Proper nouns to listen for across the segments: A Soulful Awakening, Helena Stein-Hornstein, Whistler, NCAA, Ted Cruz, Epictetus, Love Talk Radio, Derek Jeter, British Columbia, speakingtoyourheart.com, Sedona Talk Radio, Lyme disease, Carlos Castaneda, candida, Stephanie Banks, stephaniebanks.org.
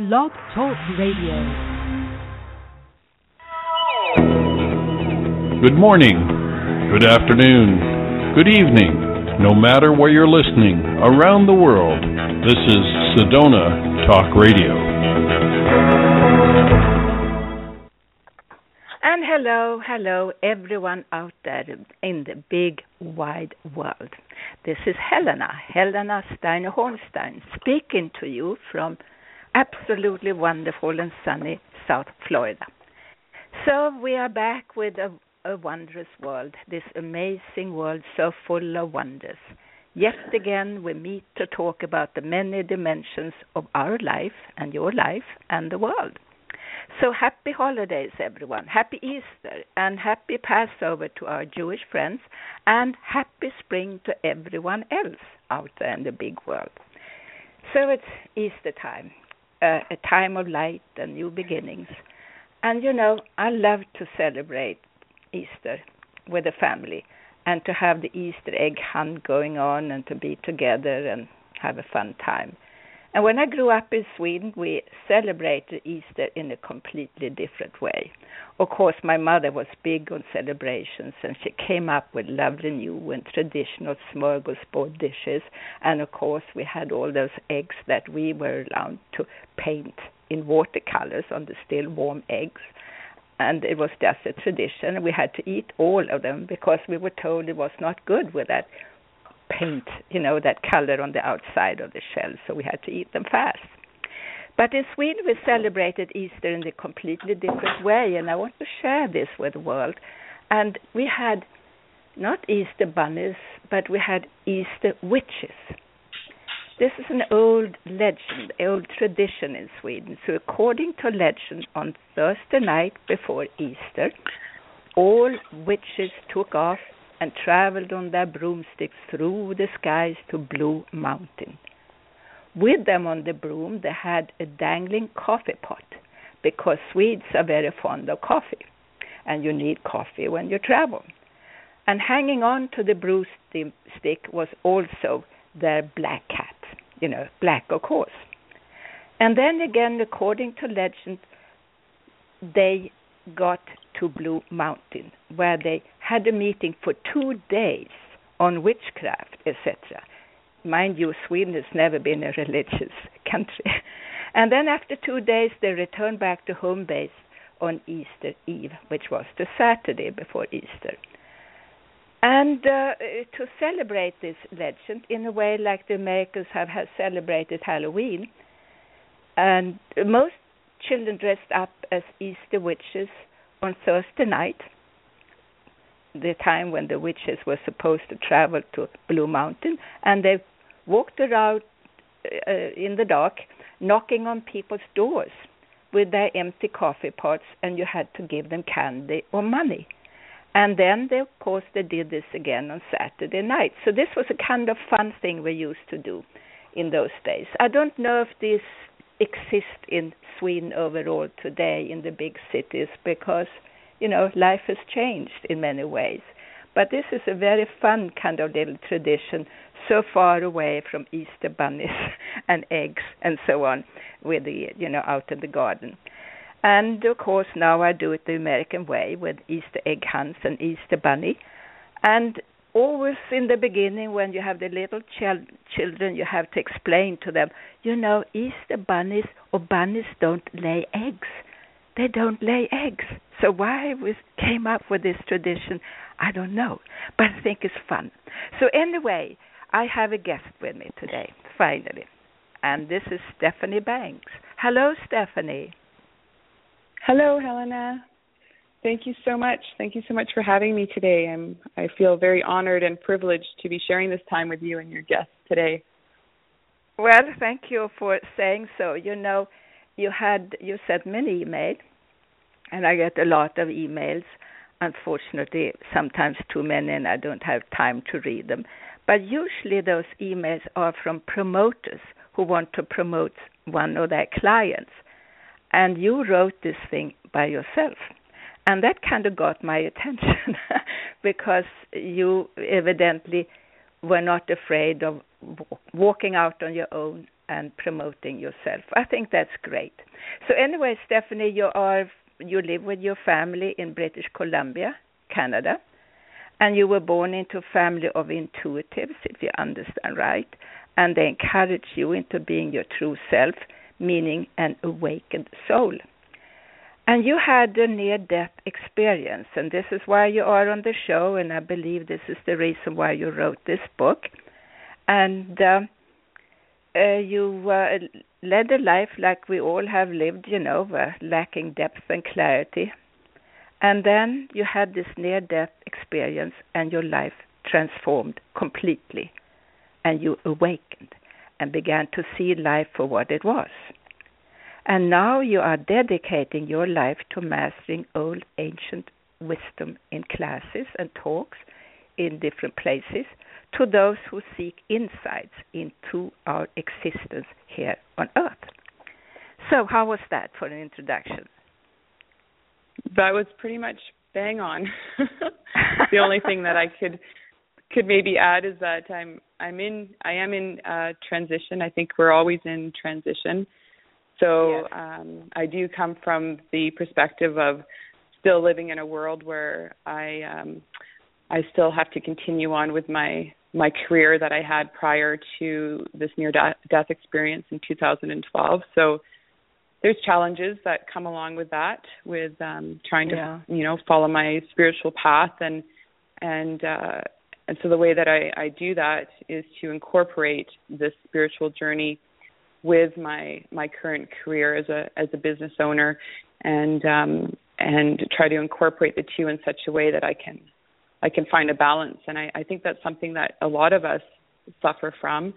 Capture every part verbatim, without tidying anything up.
Love Talk Radio. Good morning, good afternoon, good evening, no matter where you're listening, around the world, this is Sedona Talk Radio. And hello, hello everyone out there in the big wide world. This is Helena, Helena Stein-Hornstein, speaking to you from absolutely wonderful and sunny South Florida. So we are back with a, a wondrous world, this amazing world so full of wonders. Yet again we meet to talk about the many dimensions of our life and your life and the world. So happy holidays everyone, happy Easter and happy Passover to our Jewish friends and happy spring to everyone else out there in the big world. So it's Easter time. Uh, a time of light and new beginnings. And, you know, I love to celebrate Easter with the family and to have the Easter egg hunt going on and to be together and have a fun time. And when I grew up in Sweden, we celebrated Easter in a completely different way. Of course, my mother was big on celebrations, and she came up with lovely new and traditional smorgasbord dishes. And, of course, we had all those eggs that we were allowed to paint in watercolors on the still warm eggs. And it was just a tradition. We had to eat all of them because we were told it was not good with that paint, you know, that color on the outside of the shell, so we had to eat them fast. But in Sweden, we celebrated Easter in a completely different way, and I want to share this with the world. And we had not Easter bunnies, but we had Easter witches. This is an old legend, old tradition in Sweden. So according to legend, on Thursday night before Easter, all witches took off and traveled on their broomsticks through the skies to Blue Mountain. With them on the broom, they had a dangling coffee pot, because Swedes are very fond of coffee, and you need coffee when you travel. And hanging on to the broomstick was also their black cat, you know, black, of course. And then again, according to legend, they got to Blue Mountain, where they had a meeting for two days on witchcraft, et cetera. Mind you, Sweden has never been a religious country. And then after two days, they returned back to home base on Easter Eve, which was the Saturday before Easter. And uh, to celebrate this legend, in a way like the Americans have, have celebrated Halloween, and most children dressed up as Easter witches on Thursday night, the time when the witches were supposed to travel to Blue Mountain, and they walked around uh, in the dark, knocking on people's doors with their empty coffee pots, and you had to give them candy or money. And then, they, of course, they did this again on Saturday night. So this was a kind of fun thing we used to do in those days. I don't know if this exist in Sweden overall today in the big cities, because, you know, life has changed in many ways. But this is a very fun kind of little tradition, so far away from Easter bunnies and eggs and so on, with the, you know, out in the garden. And, of course, now I do it the American way with Easter egg hunts and Easter bunny. And always in the beginning, when you have the little chil- children, you have to explain to them, you know, Easter bunnies or bunnies don't lay eggs. They don't lay eggs. So why we came up with this tradition, I don't know. But I think it's fun. So anyway, I have a guest with me today, finally. And this is Stephanie Banks. Hello, Stephanie. Hello, Helena. Thank you so much. Thank you so much for having me today. I'm, I feel very honored and privileged to be sharing this time with you and your guests today. Well, thank you for saying so. You know, you had you sent me an email, and I get a lot of emails, unfortunately, sometimes too many, and I don't have time to read them. But usually those emails are from promoters who want to promote one of their clients. And you wrote this thing by yourself. And that kind of got my attention because you evidently were not afraid of walking out on your own and promoting yourself. I think that's great. So anyway, Stephanie, you are you live with your family in British Columbia, Canada, and you were born into a family of intuitives, if you understand right, and they encourage you into being your true self, meaning an awakened soul. And you had a near-death experience, and this is why you are on the show, and I believe this is the reason why you wrote this book. And uh, uh, you uh, led a life like we all have lived, you know, uh, lacking depth and clarity. And then you had this near-death experience, and your life transformed completely. And you awakened and began to see life for what it was. And now you are dedicating your life to mastering old ancient wisdom in classes and talks in different places to those who seek insights into our existence here on Earth. So how was that for an introduction? That was pretty much bang on. The only thing that I could could maybe add is that I'm I'm in I am in uh, transition. I think we're always in transition. So yes. um, I do come from the perspective of still living in a world where I um, I still have to continue on with my, my career that I had prior to this near-death experience in two thousand twelve. So there's challenges that come along with that, with um, trying to yeah. you know follow my spiritual path, and and uh, and so the way that I, I do that is to incorporate this spiritual journey with my, my current career as a as a business owner, and um, and try to incorporate the two in such a way that I can I can find a balance. And I, I think that's something that a lot of us suffer from.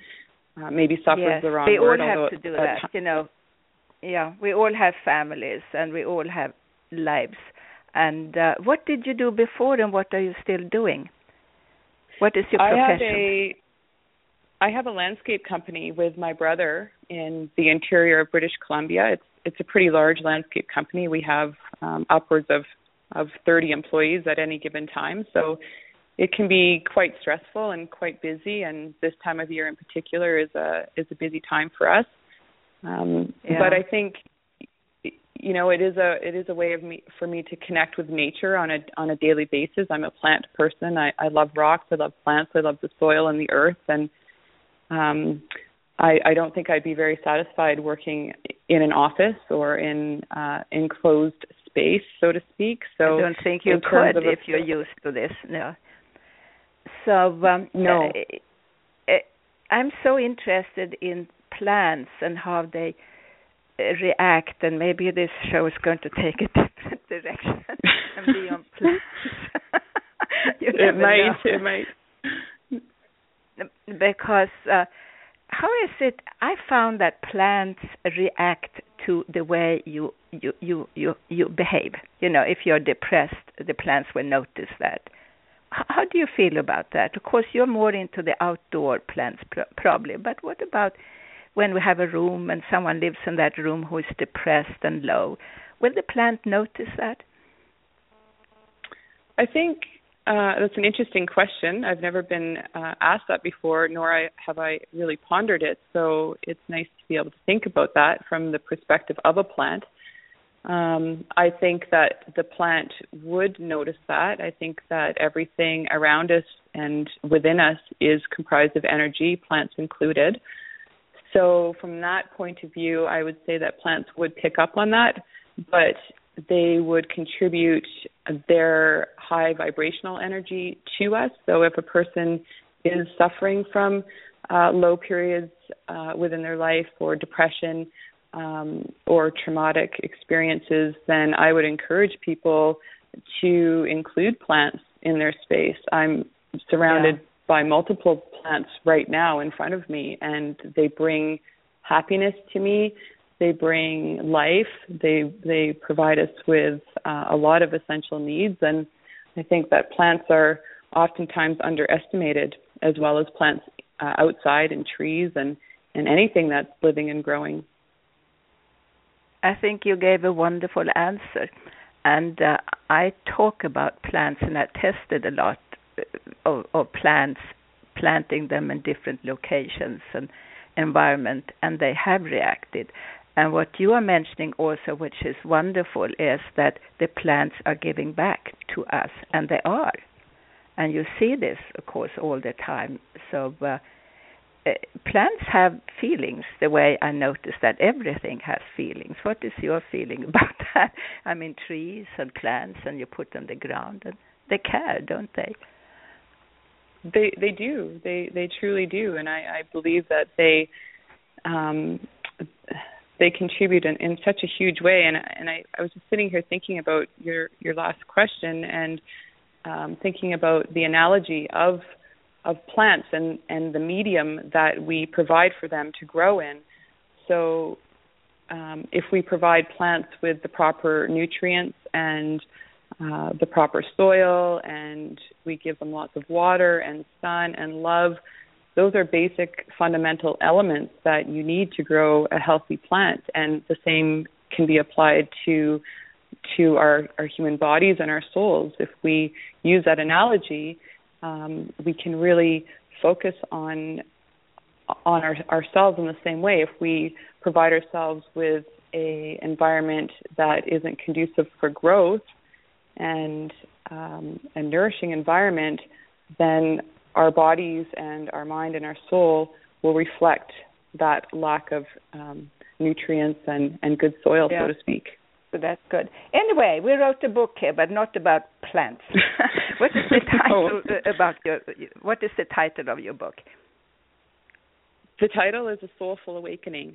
Uh, maybe suffer yes, is the wrong word. We all word, have to do that, time. you know. Yeah, we all have families and we all have lives. And uh, what did you do before, and what are you still doing? What is your profession? I have a, I have a landscape company with my brother in the interior of British Columbia. It's it's a pretty large landscape company. We have um, upwards of, of thirty employees at any given time. So it can be quite stressful and quite busy. And this time of year in particular is a is a busy time for us. Um, yeah. But I think you know it is a it is a way of me for me to connect with nature on a on a daily basis. I'm a plant person. I, I love rocks. I love plants. I love the soil and the earth. And Um, I, I don't think I'd be very satisfied working in an office or in uh, enclosed space, so to speak. So I don't think you could if you're used to this. No. So um, no, uh, I'm so interested in plants and how they react, and maybe this show is going to take a different direction and be on plants. You never know. It might. It might. Because uh, how is it? I found that plants react to the way you you, you, you you behave. You know, if you're depressed, the plants will notice that. How do you feel about that? Of course, you're more into the outdoor plants probably, but what about when we have a room and someone lives in that room who is depressed and low? Will the plant notice that? I think... Uh, that's an interesting question. I've never been uh, asked that before, nor I, have I really pondered it. So it's nice to be able to think about that from the perspective of a plant. Um, I think that the plant would notice that. I think that everything around us and within us is comprised of energy, plants included. So from that point of view, I would say that plants would pick up on that, but they would contribute their high vibrational energy to us. So if a person is suffering from uh, low periods uh, within their life, or depression um, or traumatic experiences, then I would encourage people to include plants in their space. I'm surrounded yeah. by multiple plants right now in front of me, and they bring happiness to me. They bring life. They they provide us with uh, a lot of essential needs, and I think that plants are oftentimes underestimated, as well as plants uh, outside and trees and, and anything that's living and growing. I think you gave a wonderful answer, and uh, I talk about plants, and I tested a lot of, of plants, planting them in different locations and environment, and they have reacted. And what you are mentioning also, which is wonderful, is that the plants are giving back to us, and they are. And you see this, of course, all the time. So uh, uh, plants have feelings, the way I notice that everything has feelings. What is your feeling about that? I mean, trees and plants, and you put them on the ground, and they care, don't they? They they do. They they truly do. And I, I believe that they um, they contribute in, in such a huge way. And, and I, I was just sitting here thinking about your, your last question and um, thinking about the analogy of of plants and, and the medium that we provide for them to grow in. So um, if we provide plants with the proper nutrients and Uh, the proper soil, and we give them lots of water and sun and love. Those are basic fundamental elements that you need to grow a healthy plant, and the same can be applied to to our, our human bodies and our souls. If we use that analogy, um, we can really focus on on our, ourselves in the same way. If we provide ourselves with a environment that isn't conducive for growth, and um, a nourishing environment, then our bodies and our mind and our soul will reflect that lack of um, nutrients and, and good soil, yeah. so to speak. So that's good. Anyway, we wrote a book here, but not about plants. What is the title no. about your? What is the title of your book? The title is A Soulful Awakening.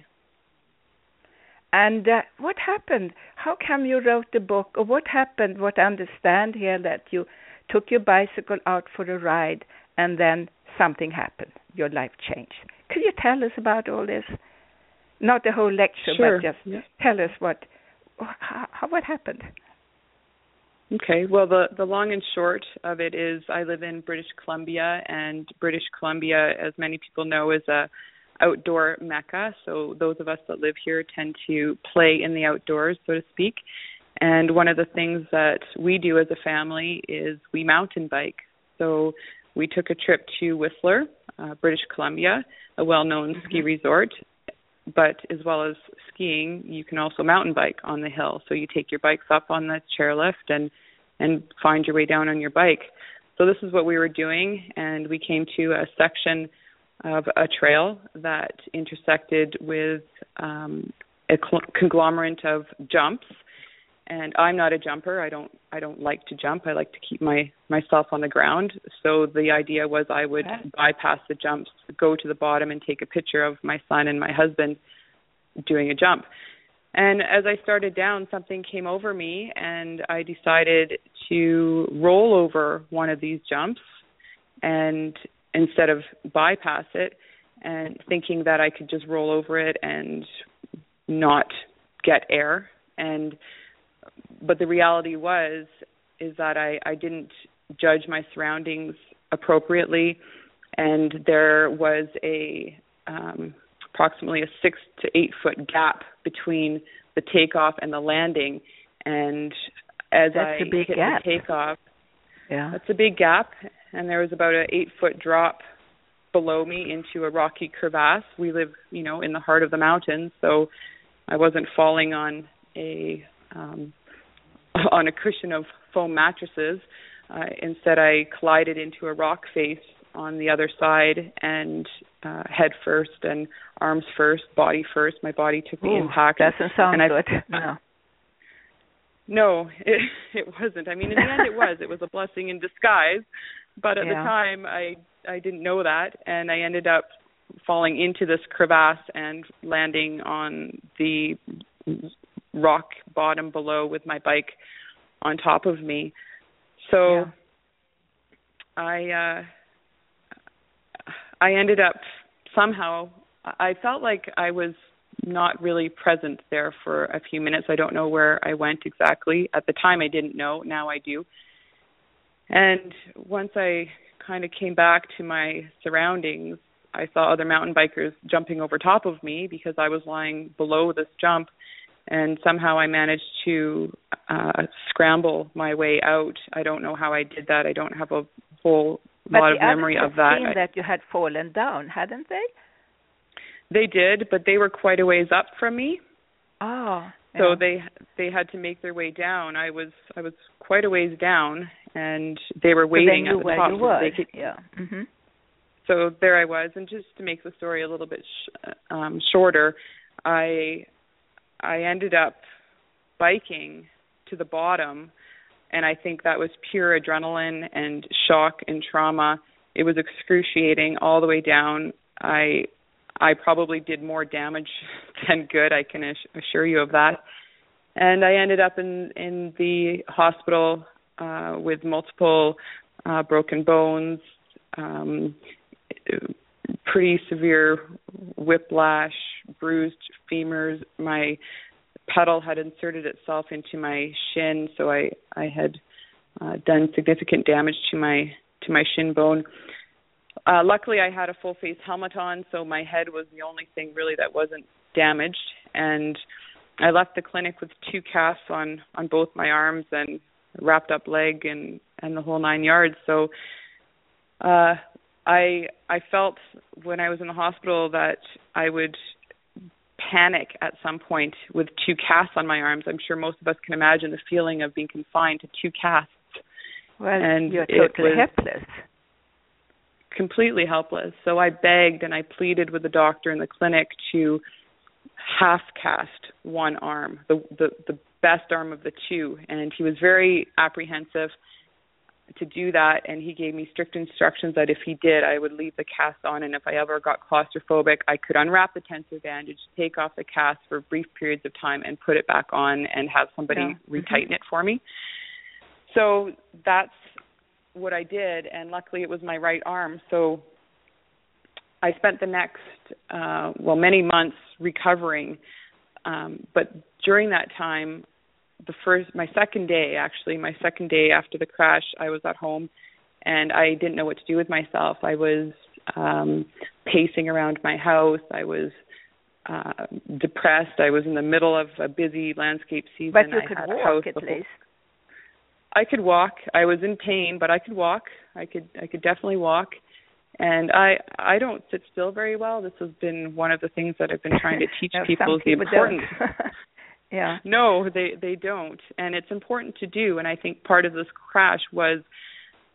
And uh, what happened? How come you wrote the book? Or what happened? What I understand here that you took your bicycle out for a ride and then something happened. Your life changed. Could you tell us about all this? Not the whole lecture, sure. but just yeah. tell us what how, how what happened. Okay. Well, the, the long and short of it is I live in British Columbia, and British Columbia, as many people know, is a outdoor mecca. So those of us that live here tend to play in the outdoors, so to speak. And one of the things that we do as a family is we mountain bike. So we took a trip to Whistler, uh, British Columbia, a well-known mm-hmm. ski resort. But as well as skiing, you can also mountain bike on the hill. So you take your bikes up on the chairlift and, and find your way down on your bike. So this is what we were doing. And we came to a section of a trail that intersected with um, a cl- conglomerate of jumps, and I'm not a jumper. I don't. I don't like to jump. I like to keep my myself on the ground. So the idea was I would okay. bypass the jumps, go to the bottom, and take a picture of my son and my husband doing a jump. And as I started down, something came over me, and I decided to roll over one of these jumps, and instead of bypass it, and thinking that I could just roll over it and not get air. And but the reality was is that I, I didn't judge my surroundings appropriately, and there was a um, approximately a six to eight foot gap between the takeoff and the landing. And as that's I a big hit gap. the takeoff, yeah, that's a big gap. And there was about an eight-foot drop below me into a rocky crevasse. We live, you know, in the heart of the mountains, so I wasn't falling on a um, on a cushion of foam mattresses. Uh, instead, I collided into a rock face on the other side, and uh, head first, and arms first, body first. My body took the Ooh, impact. Doesn't sound and I, good. No. No, it it wasn't. I mean, in the end, it was. It was a blessing in disguise. But at yeah. the time, I, I didn't know that, and I ended up falling into this crevasse and landing on the rock bottom below with my bike on top of me. So yeah. I uh, I ended up somehow, I felt like I was not really present there for a few minutes. I don't know where I went exactly. At the time, I didn't know. Now I do. And once I kind of came back to my surroundings, I saw other mountain bikers jumping over top of me because I was lying below this jump, and somehow I managed to uh, scramble my way out. I don't know how I did that. I don't have a whole but lot of memory of that. But the others had seen that you had fallen down, hadn't they? They did, but they were quite a ways up from me. Oh. Yeah. So they they had to make their way down. I was I was quite a ways down, and they were waiting at the top. You so they could, yeah. Mm-hmm. So there I was, and just to make the story a little bit sh- um, shorter, I I ended up biking to the bottom, and I think that was pure adrenaline and shock and trauma. It was excruciating all the way down. I I probably did more damage than good, I can assure you of that. And I ended up in, in the hospital uh, with multiple uh, broken bones, um, pretty severe whiplash, bruised femurs. My pedal had inserted itself into my shin, so I, I had uh, done significant damage to my to my shin bone. Uh, luckily, I had a full-face helmet on, so my head was the only thing really that wasn't damaged. And I left the clinic with two casts on, on both my arms and wrapped-up leg and, and the whole nine yards. So uh, I I felt when I was in the hospital that I would panic at some point with two casts on my arms. I'm sure most of us can imagine the feeling of being confined to two casts. Well, and you're totally helpless. Completely helpless. So I begged and I pleaded with the doctor in the clinic to half cast one arm, the, the the best arm of the two. And he was very apprehensive to do that. And he gave me strict instructions that if he did, I would leave the cast on. And if I ever got claustrophobic, I could unwrap the tensor bandage, take off the cast for brief periods of time and put it back on and have somebody yeah. retighten mm-hmm. it for me. So that's what I did, and luckily it was my right arm. So I spent the next, uh, well, many months recovering. Um, but during that time, the first, my second day, actually, my second day after the crash, I was at home, and I didn't know what to do with myself. I was um, pacing around my house. I was uh, depressed. I was in the middle of a busy landscape season. But you could I had walk at least. I could walk. I was in pain, but I could walk. I could I could definitely walk. And I I don't sit still very well. This has been one of the things that I've been trying to teach no, people is the importance. yeah. No, they, they don't. And it's important to do. And I think part of this crash was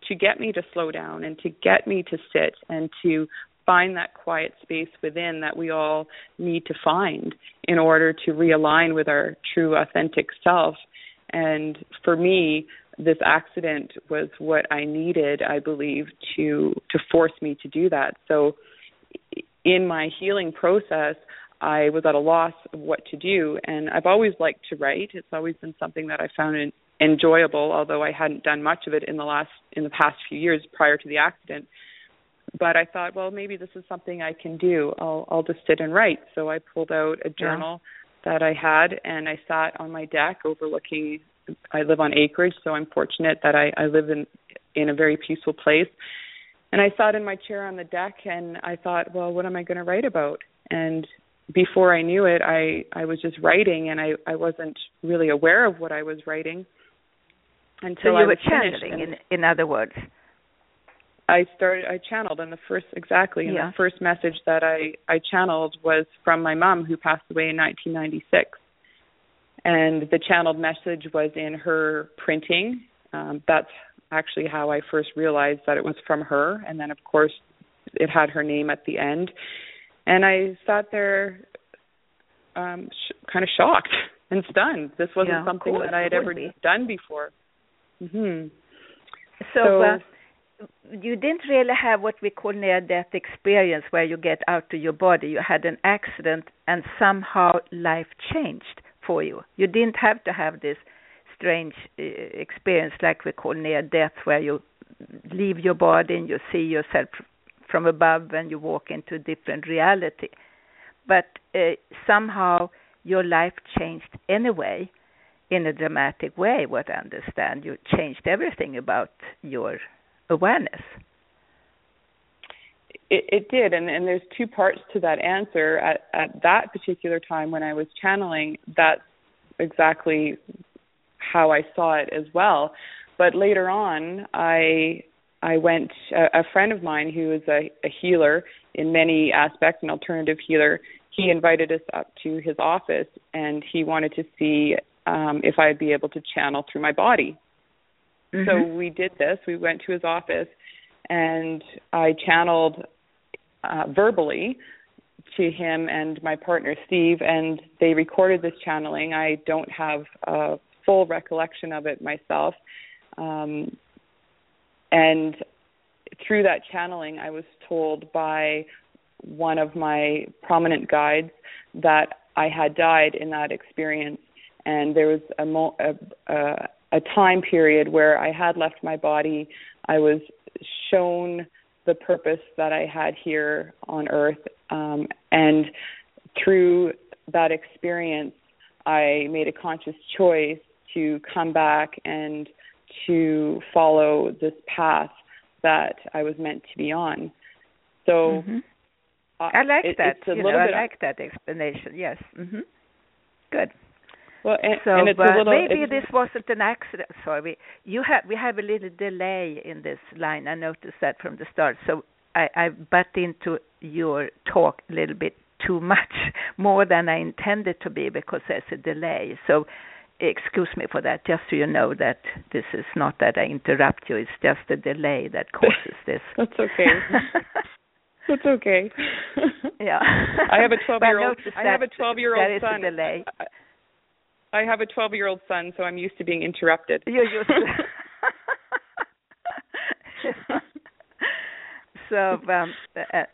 to get me to slow down and to get me to sit and to find that quiet space within that we all need to find in order to realign with our true authentic self. And for me, this accident was what I needed, I believe, to to force me to do that. So in my healing process, I was at a loss of what to do. And I've always liked to write. It's always been something that I found enjoyable, although I hadn't done much of it in the last in the past few years prior to the accident. But I thought, well, maybe this is something I can do. I'll, I'll just sit and write. So I pulled out a journal. Yeah. that I had, and I sat on my deck overlooking, I live on acreage, so I'm fortunate that I, I live in, in a very peaceful place. And I sat in my chair on the deck, and I thought, well, what am I going to write about? And before I knew it, I, I was just writing, and I, I wasn't really aware of what I was writing until so I was finished. So you were channeling, in, in other words. I started. I channeled, and the first exactly, and yeah. the first message that I, I channeled was from my mom, who passed away in nineteen ninety-six. And the channeled message was in her printing. Um, that's actually how I first realized that it was from her. And then, of course, it had her name at the end. And I sat there, um, sh- kind of shocked and stunned. This wasn't yeah, something cool. that I had ever be. done before. Mm-hmm. So. so uh, You didn't really have what we call near-death experience where you get out of your body. You had an accident and somehow life changed for you. You didn't have to have this strange uh, experience like we call near-death where you leave your body and you see yourself from above and you walk into a different reality. But uh, somehow your life changed anyway in a dramatic way, what I understand. You changed everything about your awareness. It, it did, and, and there's two parts to that answer. At, at that particular time when I was channeling, that's exactly how I saw it as well. But later on, I, I I went, a, a friend of mine who is a, a healer in many aspects, an alternative healer, he invited us up to his office, and he wanted to see um, if I'd be able to channel through my body. Mm-hmm. So we did this. We went to his office, and I channeled uh, verbally to him and my partner, Steve, and they recorded this channeling. I don't have a full recollection of it myself. Um, and through that channeling, I was told by one of my prominent guides that I had died in that experience. And there was a, mo- a, a, a time period where I had left my body. I was shown the purpose that I had here on Earth. Um, and through that experience, I made a conscious choice to come back and to follow this path that I was meant to be on. So mm-hmm. I like it, that. It's a you little know, bit I like that explanation. Yes. Mm-hmm. Good. Well, and, so, and it's but a little, maybe it's, this wasn't an accident. Sorry, you have we have a little delay in this line. I noticed that from the start. So I, I butt into your talk a little bit too much, more than I intended to be, because there's a delay. So. Excuse me for that, just so you know that this is not that I interrupt you. It's just the delay that causes this. That's okay. That's okay. Yeah. I have a twelve-year-old I, I have a twelve-year-old son. That is a delay. I have a twelve-year-old son, so I'm used to being interrupted. You're used to So, um,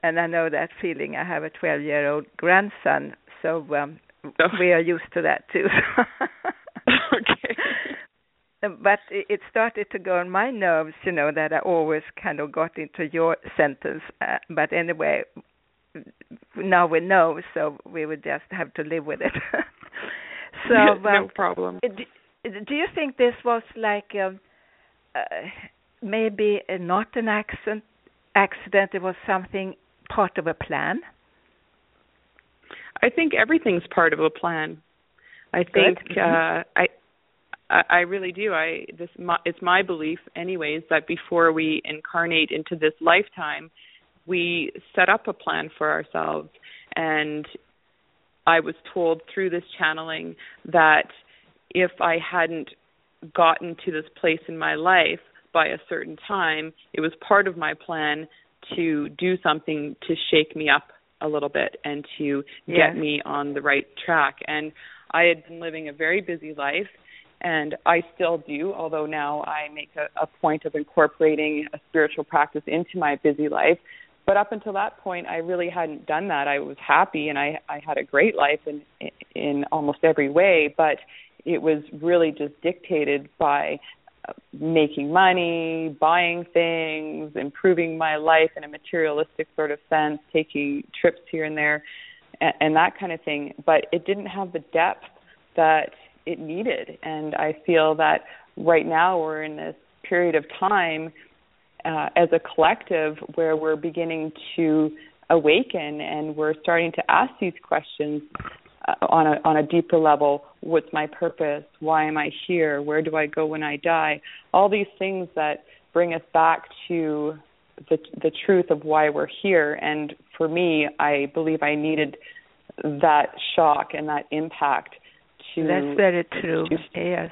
and I know that feeling. I have a twelve-year-old grandson, so um, no. we are used to that too. Okay. But it started to go on my nerves, you know, that I always kind of got into your sentence. Uh, but anyway, now we know, so we would just have to live with it. So um, no problem. Do, do you think this was like um, uh, maybe not an accident, accident? It was something part of a plan? I think everything's part of a plan. I think uh, I I really do. I this my, it's my belief, anyways, that before we incarnate into this lifetime, we set up a plan for ourselves. And I was told through this channeling that if I hadn't gotten to this place in my life by a certain time, it was part of my plan to do something to shake me up a little bit and to yeah. get me on the right track. And I had been living a very busy life, and I still do, although now I make a, a point of incorporating a spiritual practice into my busy life. But up until that point, I really hadn't done that. I was happy, and I, I had a great life in, in almost every way, but it was really just dictated by making money, buying things, improving my life in a materialistic sort of sense, taking trips here and there, and that kind of thing, but it didn't have the depth that it needed. And I feel that right now we're in this period of time uh, as a collective where we're beginning to awaken, and we're starting to ask these questions uh, on a on a deeper level. What's my purpose? Why am I here? Where do I go when I die? All these things that bring us back to the the truth of why we're here. And for me, I believe I needed that shock and that impact to... That's very true, to, yes.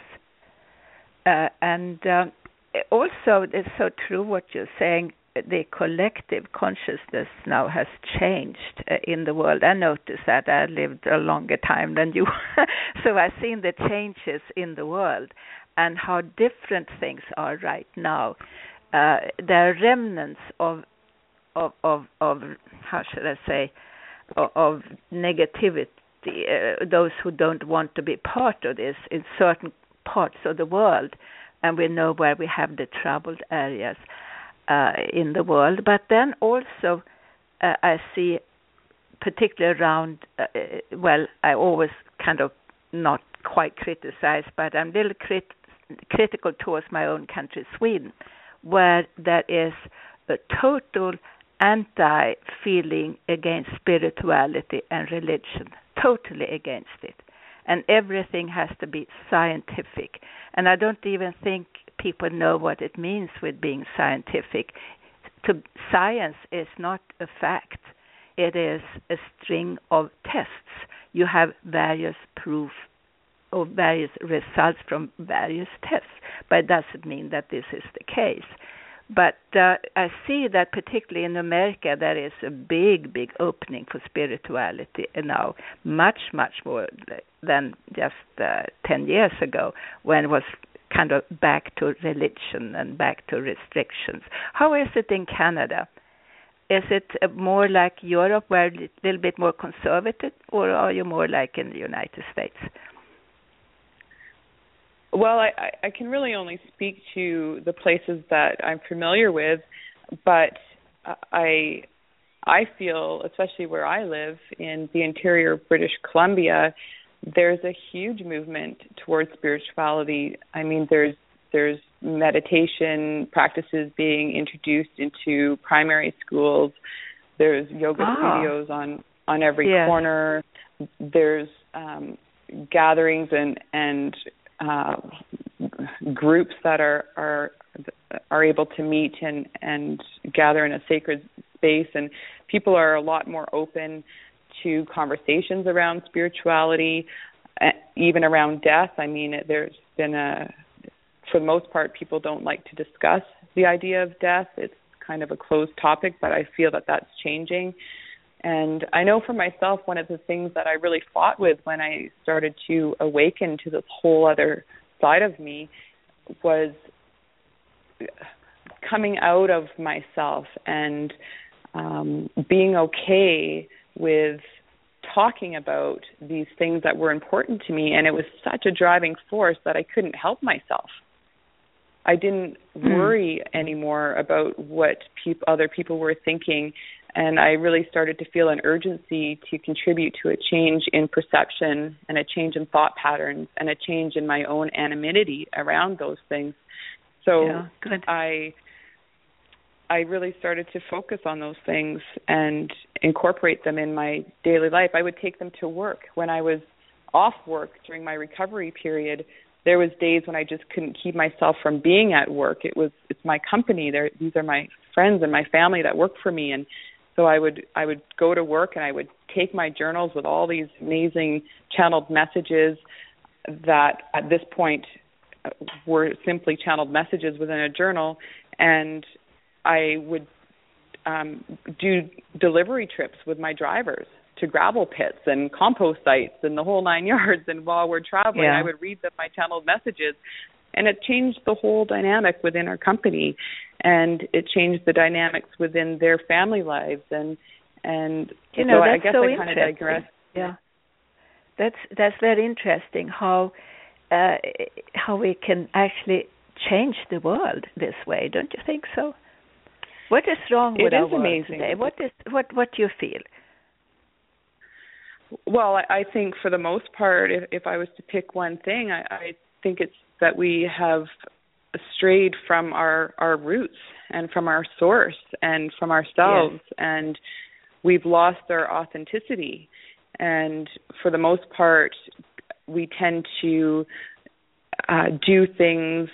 Uh, and um, also, it's so true what you're saying, the collective consciousness now has changed uh, in the world. I noticed that. I lived a longer time than you. So I've seen the changes in the world and how different things are right now. Uh, there are remnants of, of, of, of, how should I say, of, of negativity, uh, those who don't want to be part of this in certain parts of the world. And we know where we have the troubled areas uh, in the world. But then also uh, I see, particularly around, uh, well, I always kind of not quite criticize, but I'm a little crit- critical towards my own country, Sweden, where there is a total anti-feeling against spirituality and religion, totally against it. and everything has to be scientific. And I don't even think people know what it means with being scientific. To, science is not a fact. It is a string of tests. You have various proof or various results from various tests, but it doesn't mean that this is the case. But uh, I see that particularly in America, there is a big, big opening for spirituality now, much, much more than just uh, ten years ago, when it was kind of back to religion and back to restrictions. How is it in Canada? Is it more like Europe, where a little bit more conservative, or are you more like in the United States? Well, I, I can really only speak to the places that I'm familiar with, but I I feel, especially where I live in the interior of British Columbia, there's a huge movement towards spirituality. I mean, there's there's meditation practices being introduced into primary schools. There's yoga ah. studios on, on every yes. corner. There's um, gatherings and and Uh, groups that are, are are able to meet and, and gather in a sacred space, and people are a lot more open to conversations around spirituality, even around death. I mean, there's been a, for the most part, people don't like to discuss the idea of death. It's kind of a closed topic, but I feel that that's changing. And I know for myself, one of the things that I really fought with when I started to awaken to this whole other side of me was coming out of myself and um, being okay with talking about these things that were important to me. And it was such a driving force that I couldn't help myself. I didn't worry mm. anymore about what pe- other people were thinking, and I really started to feel an urgency to contribute to a change in perception and a change in thought patterns and a change in my own anonymity around those things. So yeah, good. I I really started to focus on those things and incorporate them in my daily life. I would take them to work. When I was off work during my recovery period, there was days when I just couldn't keep myself from being at work. It was it's my company. They're, these are my friends and my family that work for me, and so I would I would go to work and I would take my journals with all these amazing channeled messages that at this point were simply channeled messages within a journal, and I would um, do delivery trips with my drivers to gravel pits and compost sites and the whole nine yards. And while we're traveling, yeah. I would read them my channeled messages. And it changed the whole dynamic within our company, and it changed the dynamics within their family lives. And, and you know, so that's I guess so I kind of digress. Yeah. That's, that's very interesting how, uh, how we can actually change the world this way. Don't you think so? What is wrong with it our world amazing. Today? What is, what, what do you feel? Well, I think for the most part, if, if I was to pick one thing, I, I think it's that we have strayed from our, our roots and from our source and from ourselves, yes. and we've lost our authenticity. And for the most part, we tend to uh, do things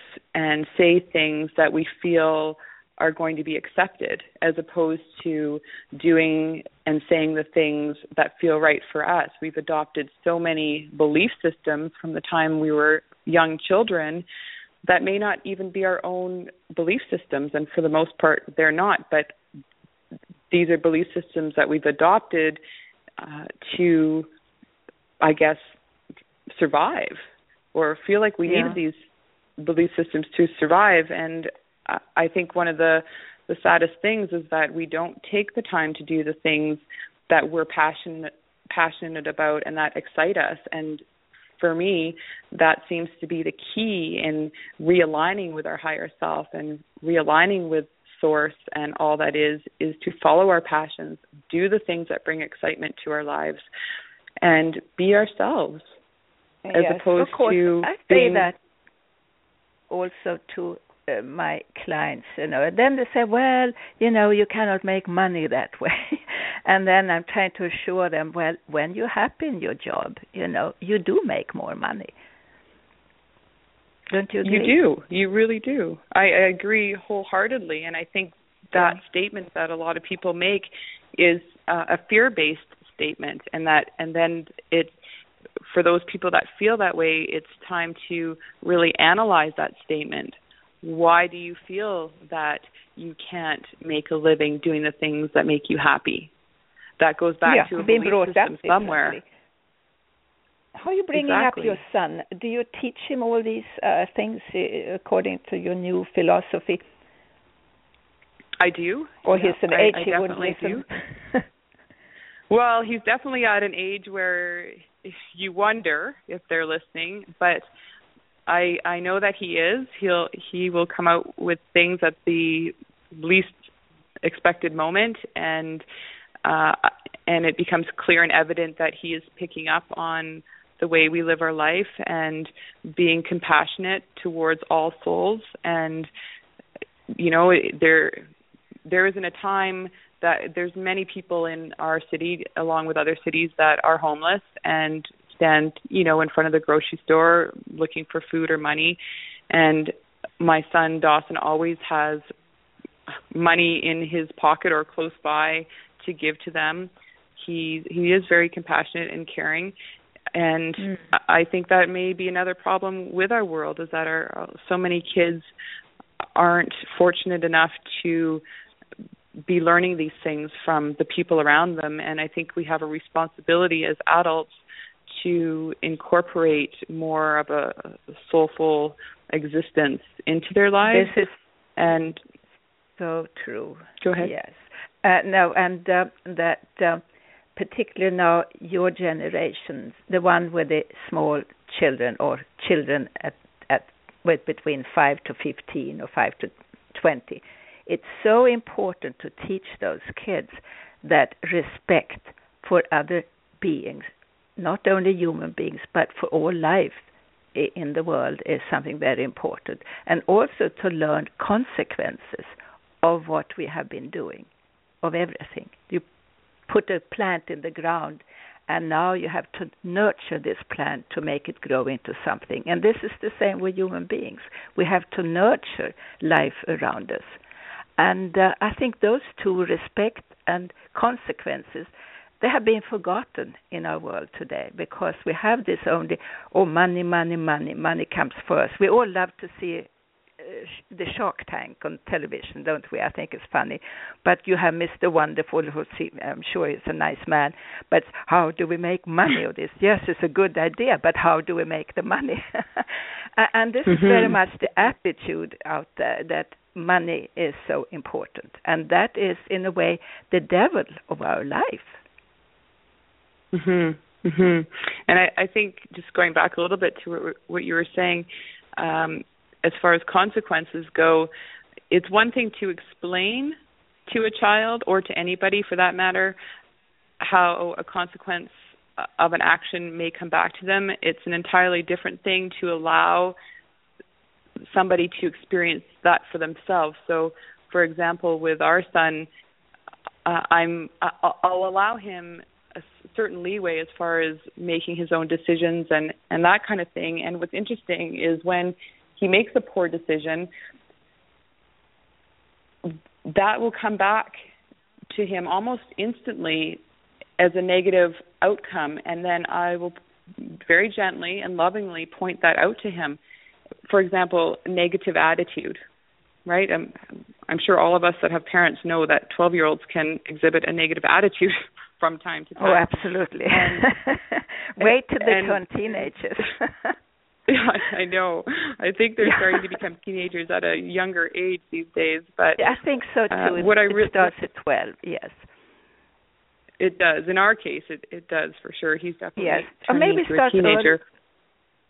and say things that we feel are going to be accepted, as opposed to doing and saying the things that feel right for us. We've adopted so many belief systems from the time we were young children that may not even be our own belief systems, and for the most part, they're not. But these are belief systems that we've adopted uh, to, I guess, survive, or feel like we yeah. needed these belief systems to survive. And I think one of the, the saddest things is that we don't take the time to do the things that we're passionate passionate about and that excite us. And for me, that seems to be the key in realigning with our higher self and realigning with source and all that is, is to follow our passions, do the things that bring excitement to our lives, and be ourselves, as yes, opposed of course. to I say being... that also to uh, my clients, you know. And then they say, well, you know, you cannot make money that way. And then I'm trying to assure them, well, when you're happy in your job, you know, you do make more money. Don't you agree? You do. You really do. I, I agree wholeheartedly. And I think that yeah. statement that a lot of people make is uh, a fear-based statement. And that, and then it, for those people that feel that way, it's time to really analyze that statement. Why do you feel that you can't make a living doing the things that make you happy? That goes back yeah, to a belief system somewhere. Exactly. How are you bringing exactly. up your son? Do you teach him all these uh, things uh, according to your new philosophy? I do. Or he's yeah, an age I, I he wouldn't listen. Do. Well, he's definitely at an age where you wonder if they're listening, but I I know that he is. He'll he will come out with things at the least expected moment, and uh, and it becomes clear and evident that he is picking up on the way we live our life and being compassionate towards all souls. And you know, there there isn't a time that there's many people in our city, along with other cities, that are homeless and stand, you know, in front of the grocery store looking for food or money. And my son Dawson always has money in his pocket or close by to give to them. He he is very compassionate and caring. And mm. I think that may be another problem with our world, is that our so many kids aren't fortunate enough to be learning these things from the people around them. And I think we have a responsibility as adults to incorporate more of a soulful existence into their lives. This is and so true. Go ahead. Yes. Uh, no, and uh, that uh, particularly now your generation, the one with the small children or children at, at with between five to fifteen or five to twenty, it's so important to teach those kids that respect for other beings, not only human beings, but for all life in the world is something very important. And also to learn consequences of what we have been doing, of everything. You put a plant in the ground, and now you have to nurture this plant to make it grow into something. And this is the same with human beings. We have to nurture life around us. And uh, I think those two, respect and consequences, they have been forgotten in our world today, because we have this only, oh, money, money, money, money comes first. We all love to see uh, the Shark Tank on television, don't we? I think it's funny. But you have Mister Wonderful, who I'm sure is a nice man, but how do we make money of this? Yes, it's a good idea, but how do we make the money? And this mm-hmm. is very much the attitude out there, that money is so important, and that is, in a way, the devil of our life. Mhm. Mhm. And I, I think, just going back a little bit to what you were saying, um, as far as consequences go, it's one thing to explain to a child, or to anybody for that matter, how a consequence of an action may come back to them. It's an entirely different thing to allow somebody to experience that for themselves. So, for example, with our son, uh, I'm I'll, I'll allow him a certain leeway as far as making his own decisions and, and that kind of thing. And what's interesting is when he makes a poor decision, that will come back to him almost instantly as a negative outcome. And then I will very gently and lovingly point that out to him. For example, negative attitude, right? I'm, I'm sure all of us that have parents know that twelve-year-olds can exhibit a negative attitude from time to time. Oh, absolutely. And, Wait till they turn teenagers. I know. I think they're starting to become teenagers at a younger age these days. But yeah, I think so, too. Uh, what it I re- starts at twelve, yes. It does. In our case, it, it does for sure. He's definitely yes. turning or maybe into a teenager. Early.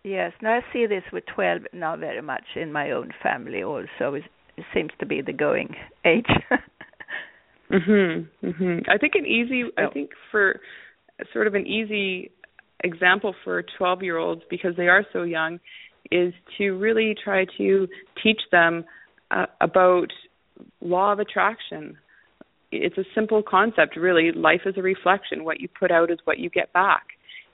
Yes, now I see this with twelve now very much in my own family also. It seems to be the going age. mhm. Mhm. I think an easy I think for sort of an easy example for twelve-year-olds, because they are so young, is to really try to teach them uh, about law of attraction. It's a simple concept, really. Life is a reflection. What you put out is what you get back.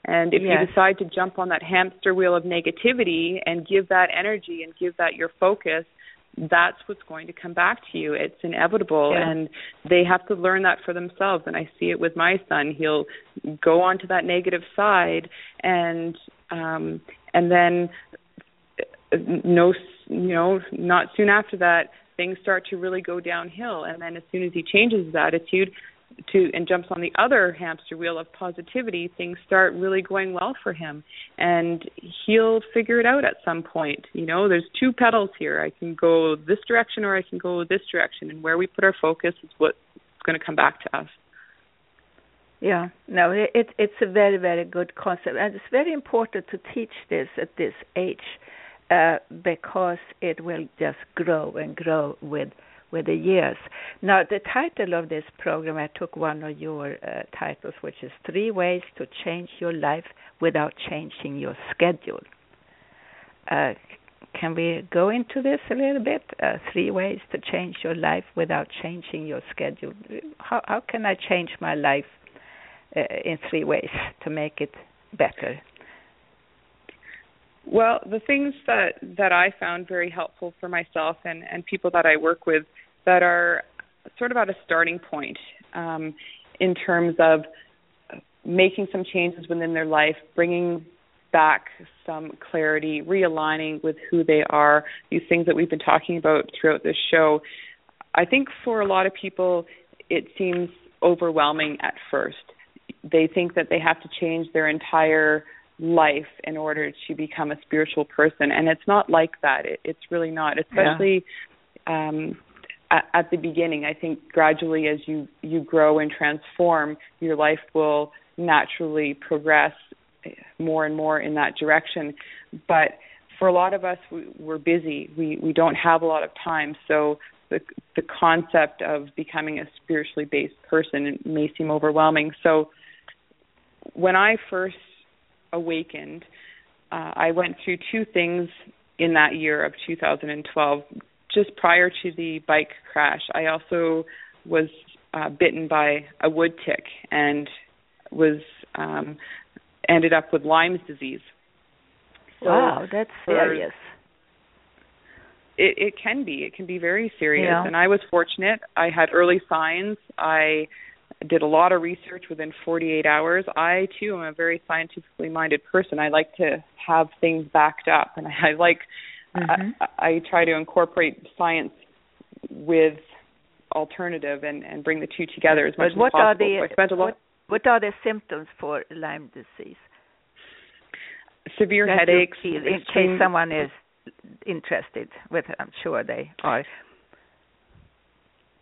And if yes. you decide to jump on that hamster wheel of negativity and give that energy and give that your focus, that's what's going to come back to you. It's inevitable, yeah. and they have to learn that for themselves. And I see it with my son. He'll go on to that negative side, and um, and then no, you know, not soon after that, things start to really go downhill. And then as soon as he changes his attitude to and jumps on the other hamster wheel of positivity, things start really going well for him, and he'll figure it out at some point. You know, there's two pedals here. I can go this direction or I can go this direction, and where we put our focus is what's going to come back to us. Yeah, no, it, it's a very, very good concept, and it's very important to teach this at this age uh, because it will just grow and grow with with the years. Now, the title of this program, I took one of your uh, titles, which is Three Ways to Change Your Life Without Changing Your Schedule. Uh, can we go into this a little bit? Uh, three ways to change your life without changing your schedule. How, how can I change my life uh, in three ways to make it better? Well, the things that, that I found very helpful for myself and, and people that I work with that are sort of at a starting point um, in terms of making some changes within their life, bringing back some clarity, realigning with who they are, these things that we've been talking about throughout this show. I think for a lot of people, it seems overwhelming at first. They think that they have to change their entire life in order to become a spiritual person, and it's not like that. It, it's really not, especially yeah. um, at, at the beginning. I think gradually as you, you grow and transform, your life will naturally progress more and more in that direction. But for a lot of us, we, we're busy. We, we don't have a lot of time, so the, the concept of becoming a spiritually based person may seem overwhelming. So when I first awakened, uh, I went through two things in that year of two thousand twelve. Just prior to the bike crash, I also was uh, bitten by a wood tick and was um, ended up with Lyme disease. So wow, that's serious. It, it can be. It can be very serious. Yeah. And I was fortunate. I had early signs. I did a lot of research within forty-eight hours. I, too, am a very scientifically minded person. I like to have things backed up, and I like mm-hmm. I, I try to incorporate science with alternative and, and bring the two together as much but as what possible. Are the, so I spent a lot what, what are the symptoms for Lyme disease? Severe That's headaches. In case someone is interested, with I'm sure they are.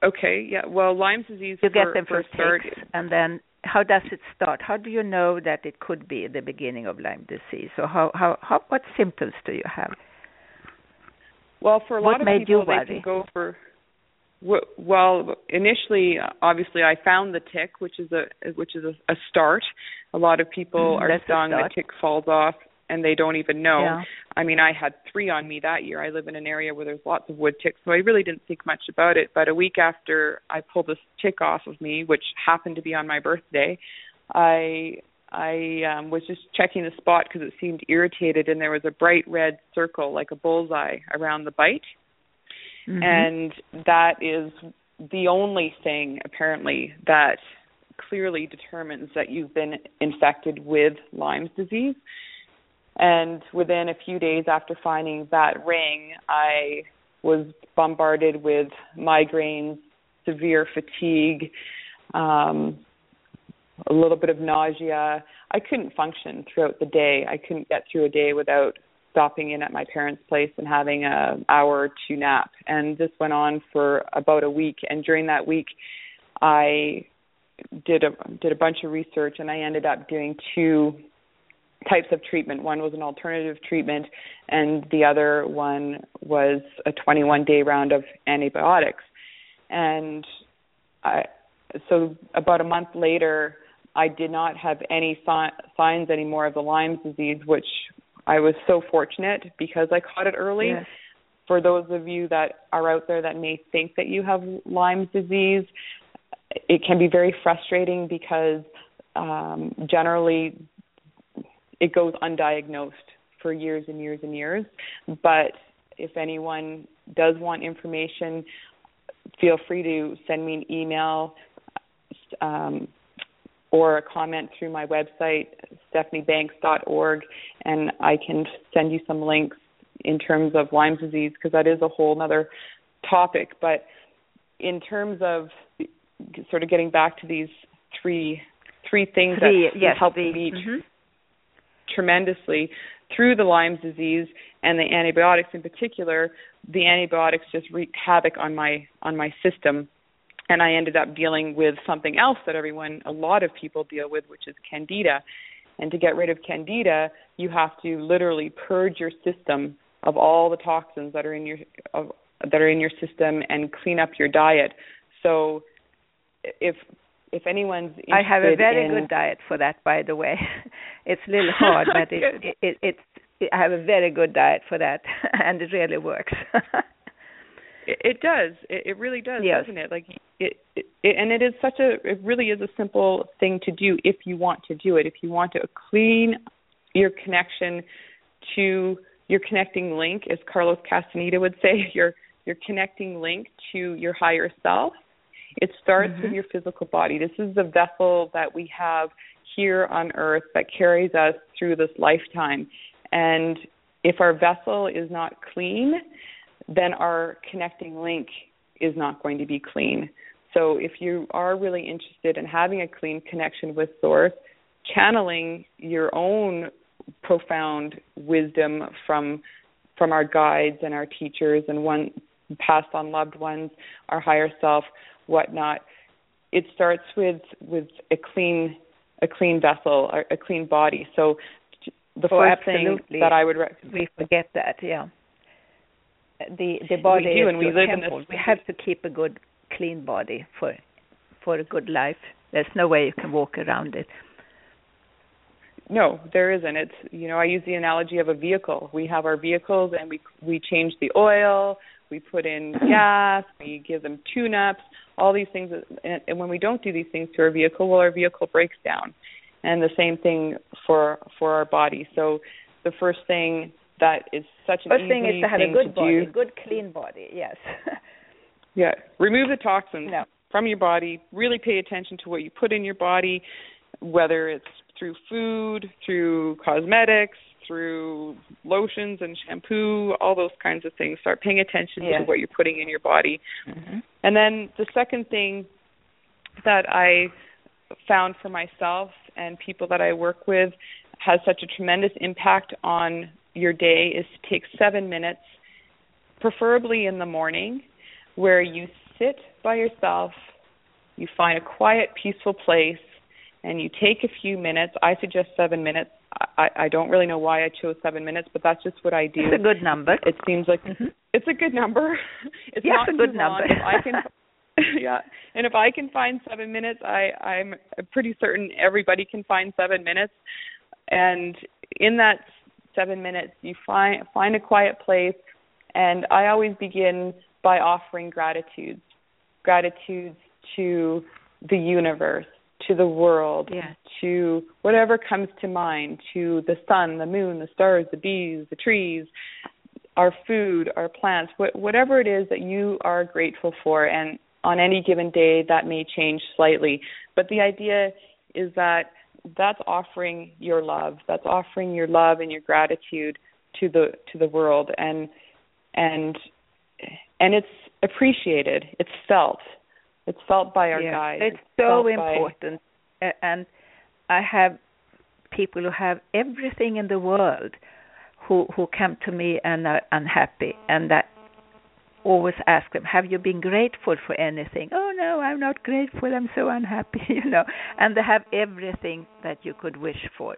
Okay, yeah, well, Lyme disease... You for, get them for start. And then how does it start? How do you know that it could be the beginning of Lyme disease? So how, how, how what symptoms do you have? Well, for a lot what of people, they can go for... Well, initially, obviously, I found the tick, which is a which is a, a start. A lot of people mm, are stung, the tick falls off, and they don't even know. Yeah. I mean, I had three on me that year. I live in an area where there's lots of wood ticks, so I really didn't think much about it. But a week after I pulled this tick off of me, which happened to be on my birthday, I I um, was just checking the spot because it seemed irritated, and there was a bright red circle, like a bullseye, around the bite. Mm-hmm. And that is the only thing, apparently, that clearly determines that you've been infected with Lyme disease. And within a few days after finding that ring, I was bombarded with migraines, severe fatigue, um, a little bit of nausea. I couldn't function throughout the day. I couldn't get through a day without stopping in at my parents' place and having an hour or two nap. And this went on for about a week. And during that week, I did a, did a bunch of research, and I ended up doing two types of treatment. One was an alternative treatment, and the other one was a twenty-one day round of antibiotics. And I, so about a month later, I did not have any si- signs anymore of the Lyme disease, which I was so fortunate because I caught it early. Yes. for those of you that are out there that may think that you have Lyme disease, it can be very frustrating because um, generally it goes undiagnosed for years and years and years. But if anyone does want information, feel free to send me an email um, or a comment through my website, stephanie banks dot org, and I can send you some links in terms of Lyme disease, because that is a whole other topic. But in terms of sort of getting back to these three three things the, that yes, help me mm-hmm. tremendously through the Lyme disease and the antibiotics in particular, the antibiotics just wreaked havoc on my on my system, and I ended up dealing with something else that everyone, a lot of people deal with, which is candida. And to get rid of candida, you have to literally purge your system of all the toxins that are in your of, that are in your system and clean up your diet. So if if anyone's interested, I have a very in, good diet for that, by the way. It's a little hard, but it, it, it, it, it, I have a very good diet for that, and it really works. it, it does. It, it really does, yes. Doesn't it? Like it, it, it, and it is such a. It really is a simple thing to do if you want to do it. If you want to clean your connection to your connecting link, as Carlos Castaneda would say, your your connecting link to your higher self. It starts mm-hmm. with your physical body. This is the vessel that we have here on earth that carries us through this lifetime. And if our vessel is not clean, then our connecting link is not going to be clean. So if you are really interested in having a clean connection with Source, channeling your own profound wisdom from from our guides and our teachers and one passed on loved ones, our higher self, whatnot, it starts with with a clean a clean vessel, a clean body. So the oh, first absolutely. thing that I would recommend, we forget that, yeah. The the body we do, is and we live temple. In this. We have to keep a good clean body for for a good life. There's no way you can walk around it. No, there isn't. It's you know I use the analogy of a vehicle. We have our vehicles and we we change the oil. We put in gas, we give them tune-ups, all these things. And when we don't do these things to our vehicle, well, our vehicle breaks down. And the same thing for for our body. So the first thing that is such an first easy thing is to have a good body, do, a good clean body, yes. yeah, remove the toxins no. from your body. Really pay attention to what you put in your body, whether it's through food, through cosmetics, through lotions and shampoo, all those kinds of things. Start paying attention yeah. to what you're putting in your body. Mm-hmm. And then the second thing that I found for myself and people that I work with has such a tremendous impact on your day is to take seven minutes, preferably in the morning, where you sit by yourself, you find a quiet, peaceful place, and you take a few minutes. I suggest seven minutes. I, I don't really know why I chose seven minutes, but that's just what I do. It's a good number. It seems like mm-hmm. it's a good number. It's yeah, not it's a good number. If I can, yeah, and if I can find seven minutes, I, I'm pretty certain everybody can find seven minutes. And in that seven minutes, you find find a quiet place. And I always begin by offering gratitudes, gratitudes to the universe, to the world, yeah. to whatever comes to mind, to the sun, the moon, the stars, the bees, the trees, our food, our plants, wh- whatever it is that you are grateful for. And on any given day, that may change slightly. But the idea is that that's offering your love. That's offering your love and your gratitude to the to the world. And and and it's appreciated. It's felt. It's felt by our yeah, guides. It's, it's so important. By... And I have people who have everything in the world who who come to me and are unhappy. And I always ask them, have you been grateful for anything? Oh, no, I'm not grateful. I'm so unhappy, you know. And they have everything that you could wish for.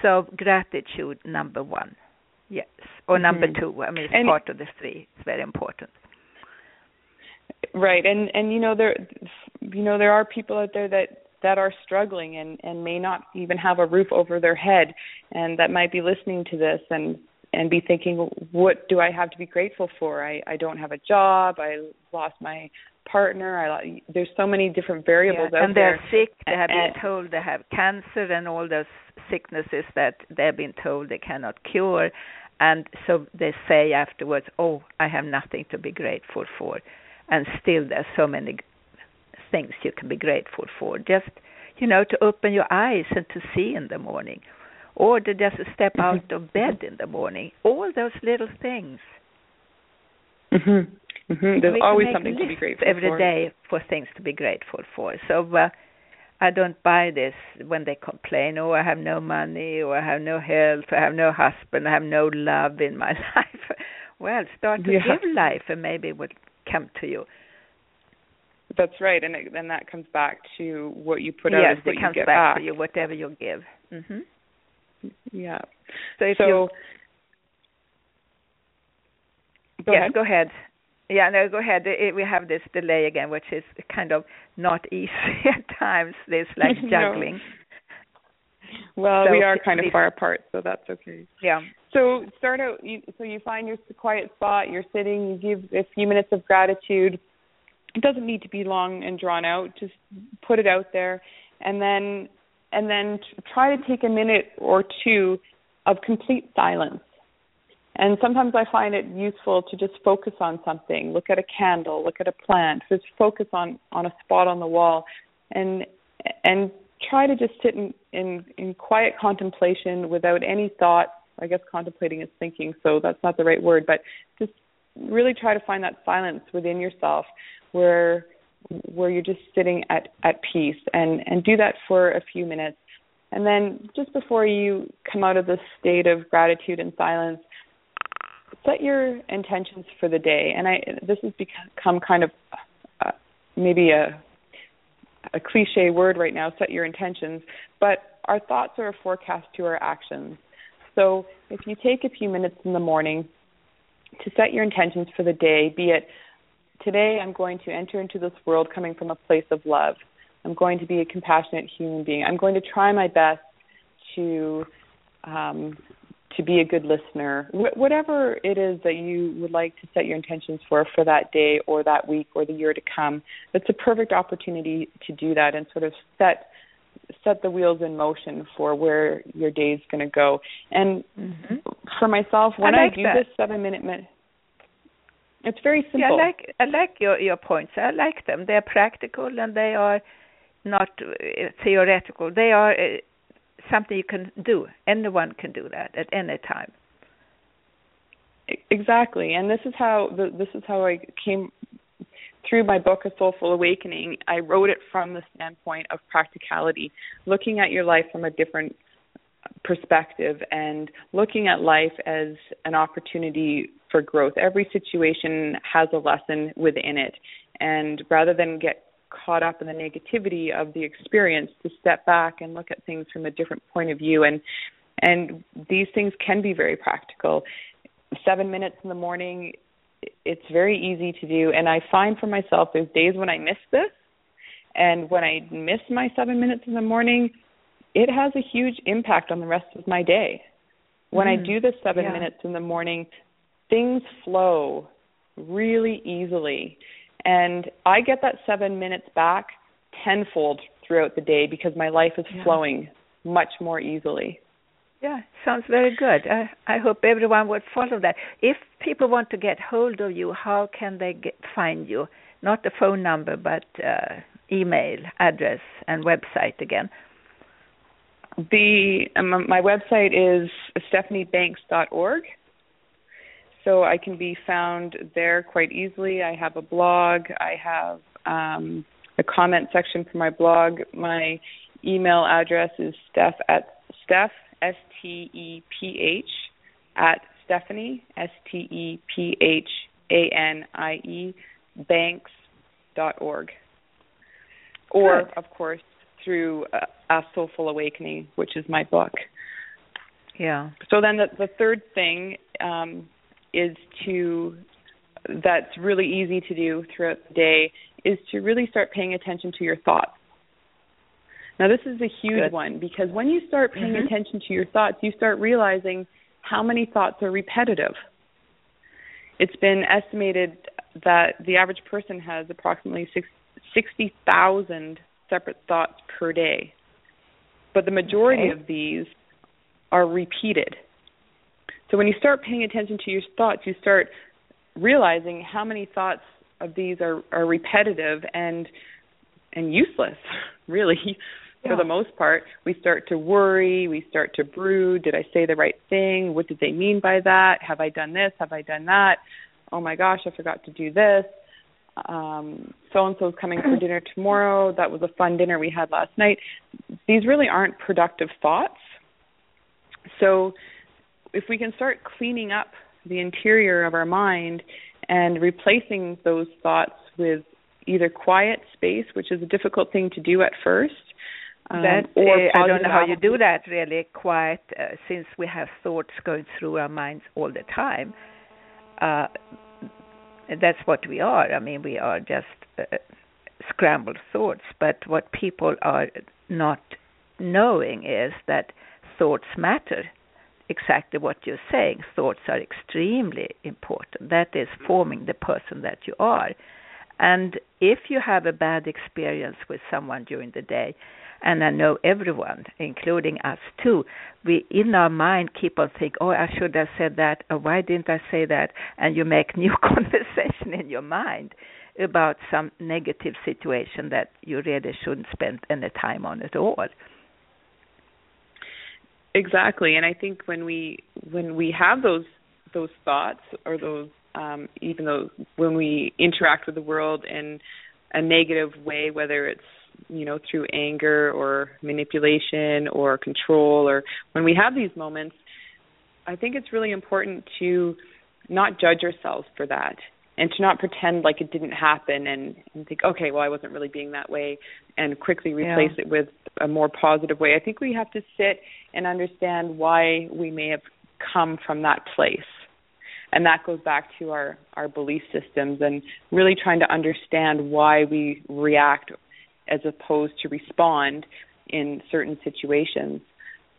So gratitude, number one. Yes. Or number mm-hmm. two. I mean, it's and part of the three. It's very important. Right, and and you know there, you know there are people out there that, that are struggling and, and may not even have a roof over their head, and that might be listening to this, and and be thinking, what do I have to be grateful for? I, I don't have a job. I lost my partner. I lost, there's so many different variables yeah, out there. And they're sick. They have and, been told they have cancer and all those sicknesses that they've been told they cannot cure. And so they say afterwards, oh, I have nothing to be grateful for. And still there's so many things you can be grateful for. Just, you know, to open your eyes and to see in the morning. Or to just step out of bed in the morning. All those little things. Mm-hmm. Mm-hmm. There's always something to be grateful for. Every day for things to be grateful for. So uh, I don't buy this when they complain, oh, I have no money, or I have no health, or I have no husband, I have no love in my life. Well, start to yeah. give life and maybe it will come to you. That's right, and it, and that comes back to what you put out yes, is what it comes you get back, back to you, whatever you give. Mm-hmm. Yeah. So if so, you... Go yes, ahead. go ahead. Yeah, no, go ahead. We have this delay again, which is kind of not easy at times. This like juggling. no. Well, so we are kind of far apart, so that's okay. Yeah. So start out. You, so you find your quiet spot. You're sitting. You give a few minutes of gratitude. It doesn't need to be long and drawn out. Just put it out there, and then and then try to take a minute or two of complete silence. And sometimes I find it useful to just focus on something, look at a candle, look at a plant, just focus on, on a spot on the wall and and try to just sit in, in, in quiet contemplation without any thought. I guess contemplating is thinking, so that's not the right word, but just really try to find that silence within yourself where where you're just sitting at, at peace and, and do that for a few minutes. And then just before you come out of this state of gratitude and silence, set your intentions for the day, and I, this has become kind of uh, maybe a, a cliche word right now, set your intentions, but our thoughts are a forecast to our actions. So if you take a few minutes in the morning to set your intentions for the day, be it today I'm going to enter into this world coming from a place of love. I'm going to be a compassionate human being. I'm going to try my best to... Um, to be a good listener, Wh- whatever it is that you would like to set your intentions for, for that day or that week or the year to come, it's a perfect opportunity to do that and sort of set set the wheels in motion for where your day is going to go. And mm-hmm. for myself, when I, like I do that. this seven-minute, med- it's very simple. Yeah, I like, I like your, your points. I like them. They're practical and they are not uh, theoretical. They are... Uh, something you can do. Anyone can do that at any time. Exactly, and this is how the, this is how I came through my book, A Soulful Awakening. I wrote it from the standpoint of practicality, looking at your life from a different perspective and looking at life as an opportunity for growth. Every situation has a lesson within it, and rather than get caught up in the negativity of the experience, to step back and look at things from a different point of view. And and these things can be very practical. Seven minutes in the morning, it's very easy to do. And I find for myself there's days when I miss this. And when I miss my seven minutes in the morning, it has a huge impact on the rest of my day. When mm. I do the seven yeah. minutes in the morning, things flow really easily. And I get that seven minutes back tenfold throughout the day because my life is yeah. flowing much more easily. Yeah, sounds very good. I, I hope everyone would follow that. If people want to get hold of you, how can they get, find you? Not the phone number, but uh, email, address, and website again. The um, my website is stephanie banks dot org. So I can be found there quite easily. I have a blog. I have um, a comment section for my blog. My email address is steph at steph, S T E P H, at Stephanie, S T E P H A N I E, banks dot org. Or, Good. of course, through uh, A Soulful Awakening, which is my book. Yeah. So then the, the third thing... Um, is to, that's really easy to do throughout the day, is to really start paying attention to your thoughts. Now, this is a huge Good. one, because when you start paying mm-hmm. attention to your thoughts, you start realizing how many thoughts are repetitive. It's been estimated that the average person has approximately sixty thousand separate thoughts per day, but the majority okay. of these are repeated. So when you start paying attention to your thoughts, you start realizing how many thoughts of these are, are repetitive and and useless, really, yeah. for the most part. We start to worry, we start to brood, did I say the right thing? What did they mean by that? Have I done this? Have I done that? Oh my gosh, I forgot to do this. Um, so-and-so's coming for dinner tomorrow. That was a fun dinner we had last night. These really aren't productive thoughts. So if we can start cleaning up the interior of our mind and replacing those thoughts with either quiet space, which is a difficult thing to do at first. Um, That's, uh, I don't know how you do that, really, quiet, uh, since we have thoughts going through our minds all the time. Uh, that's what we are. I mean, we are just uh, scrambled thoughts. But what people are not knowing is that thoughts matter. Exactly what you're saying. Thoughts are extremely important. That is forming the person that you are. And if you have a bad experience with someone during the day, and I know everyone, including us too, we in our mind keep on thinking, oh, I should have said that, or why didn't I say that? And you make new conversation in your mind about some negative situation that you really shouldn't spend any time on at all. Exactly, and I think when we when we have those those thoughts or those um, even though when we interact with the world in a negative way, whether it's you know through anger or manipulation or control, or when we have these moments, I think it's really important to not judge ourselves for that and to not pretend like it didn't happen and, and think, okay, well, I wasn't really being that way, and quickly replace yeah. it with a more positive way. I think we have to sit and understand why we may have come from that place. And that goes back to our, our belief systems and really trying to understand why we react as opposed to respond in certain situations.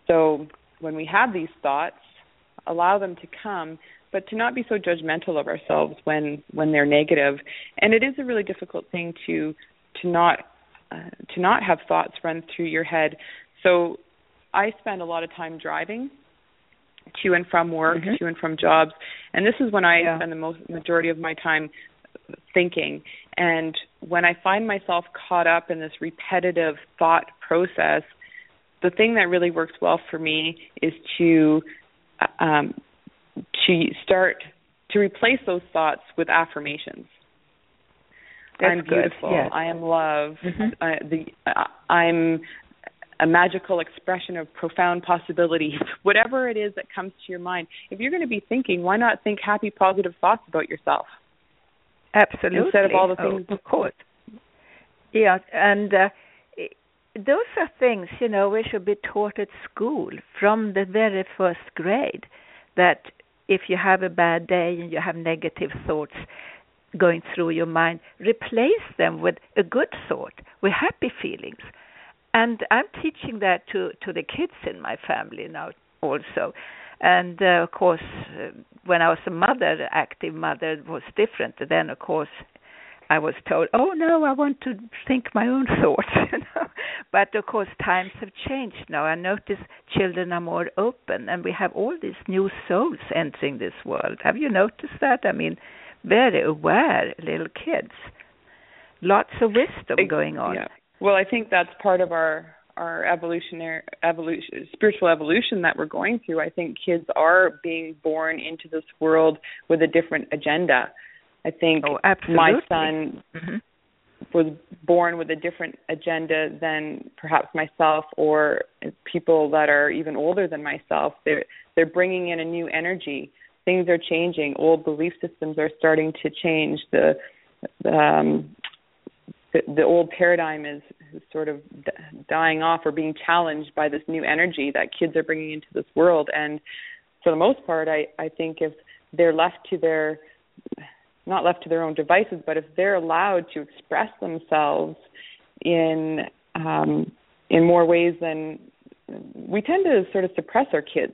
So when we have these thoughts, allow them to come, but to not be so judgmental of ourselves when, when they're negative. And it is a really difficult thing to to not uh, to not have thoughts run through your head. So I spend a lot of time driving to and from work, mm-hmm. to and from jobs, and this is when I yeah. spend the most majority of my time thinking. And when I find myself caught up in this repetitive thought process, the thing that really works well for me is to um, to start to replace those thoughts with affirmations. That's I'm beautiful. Yes. I am love. Mm-hmm. Uh, the uh, I'm a magical expression of profound possibility. Whatever it is that comes to your mind, if you're going to be thinking, why not think happy, positive thoughts about yourself? Absolutely. Instead of all the things, oh, of course. Yeah, and uh, those are things, you know, we should be taught at school from the very first grade, that if you have a bad day and you have negative thoughts going through your mind, replace them with a good thought, with happy feelings. And I'm teaching that to, to the kids in my family now also. And, uh, of course, uh, when I was a mother, active mother, it was different. Then, of course, I was told, oh, no, I want to think my own thoughts. You know? But, of course, times have changed now. I notice children are more open, and we have all these new souls entering this world. Have you noticed that? I mean, very aware little kids. Lots of wisdom going on. Yeah. Well, I think that's part of our, our evolutionary evolution, spiritual evolution that we're going through. I think kids are being born into this world with a different agenda. I think oh, my son mm-hmm. was born with a different agenda than perhaps myself or people that are even older than myself. They're, they're bringing in a new energy. Things are changing. Old belief systems are starting to change. The um, the, the old paradigm is sort of dying off or being challenged by this new energy that kids are bringing into this world. And for the most part, I, I think if they're left to their... not left to their own devices, but if they're allowed to express themselves in um, in more ways than we tend to sort of suppress our kids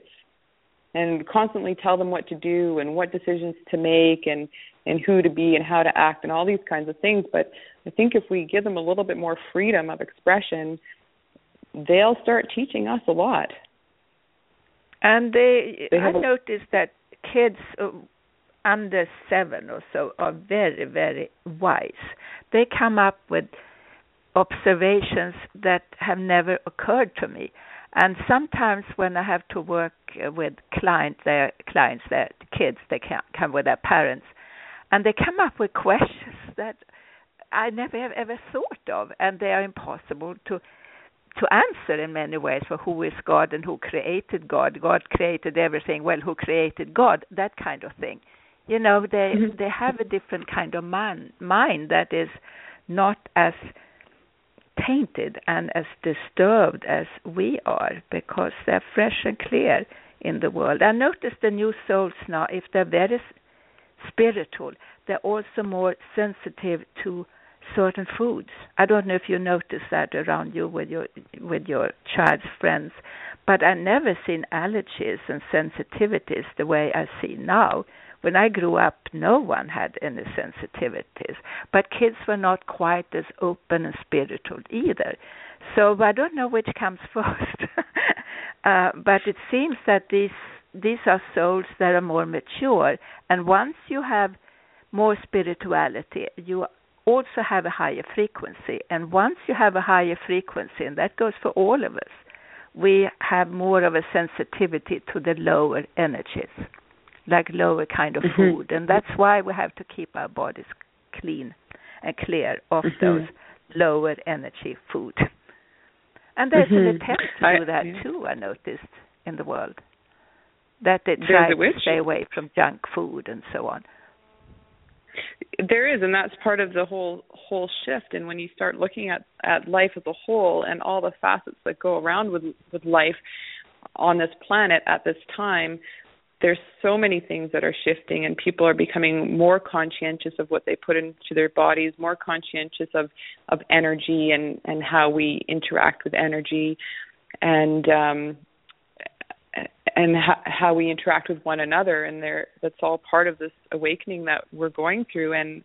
and constantly tell them what to do and what decisions to make and, and who to be and how to act and all these kinds of things. But I think if we give them a little bit more freedom of expression, they'll start teaching us a lot. And they, they I a, noticed that kids under seven or so are very, very wise. They come up with observations that have never occurred to me. And sometimes when I have to work with client, their clients, their kids, they come with their parents, and they come up with questions that I never have ever thought of, and they are impossible to to answer in many ways. For who is God and who created God? God created everything. Well, who created God? That kind of thing. You know, they mm-hmm. they have a different kind of man, mind that is not as tainted and as disturbed as we are, because they're fresh and clear in the world. I notice the new souls now, if they're very spiritual, they're also more sensitive to certain foods. I don't know if you notice that around you with your with your child's friends, but I never seen allergies and sensitivities the way I see now. When I grew up, no one had any sensitivities, but kids were not quite as open and spiritual either. So I don't know which comes first. uh, but it seems that these these are souls that are more mature, and once you have more spirituality, you also have a higher frequency. And once you have a higher frequency, and that goes for all of us, we have more of a sensitivity to the lower energies, like lower kind of mm-hmm. food. And that's why we have to keep our bodies clean and clear of mm-hmm. those lower energy food. And there's mm-hmm. an attempt to do that I, yeah. too, I noticed, in the world, that they try to stay away from junk food and so on. There is, and that's part of the whole whole shift. And when you start looking at, at life as a whole and all the facets that go around with, with life on this planet at this time, there's so many things that are shifting, and people are becoming more conscientious of what they put into their bodies, more conscientious of, of energy and, and how we interact with energy, and um, and ha- how we interact with one another. And there, that's all part of this awakening that we're going through. And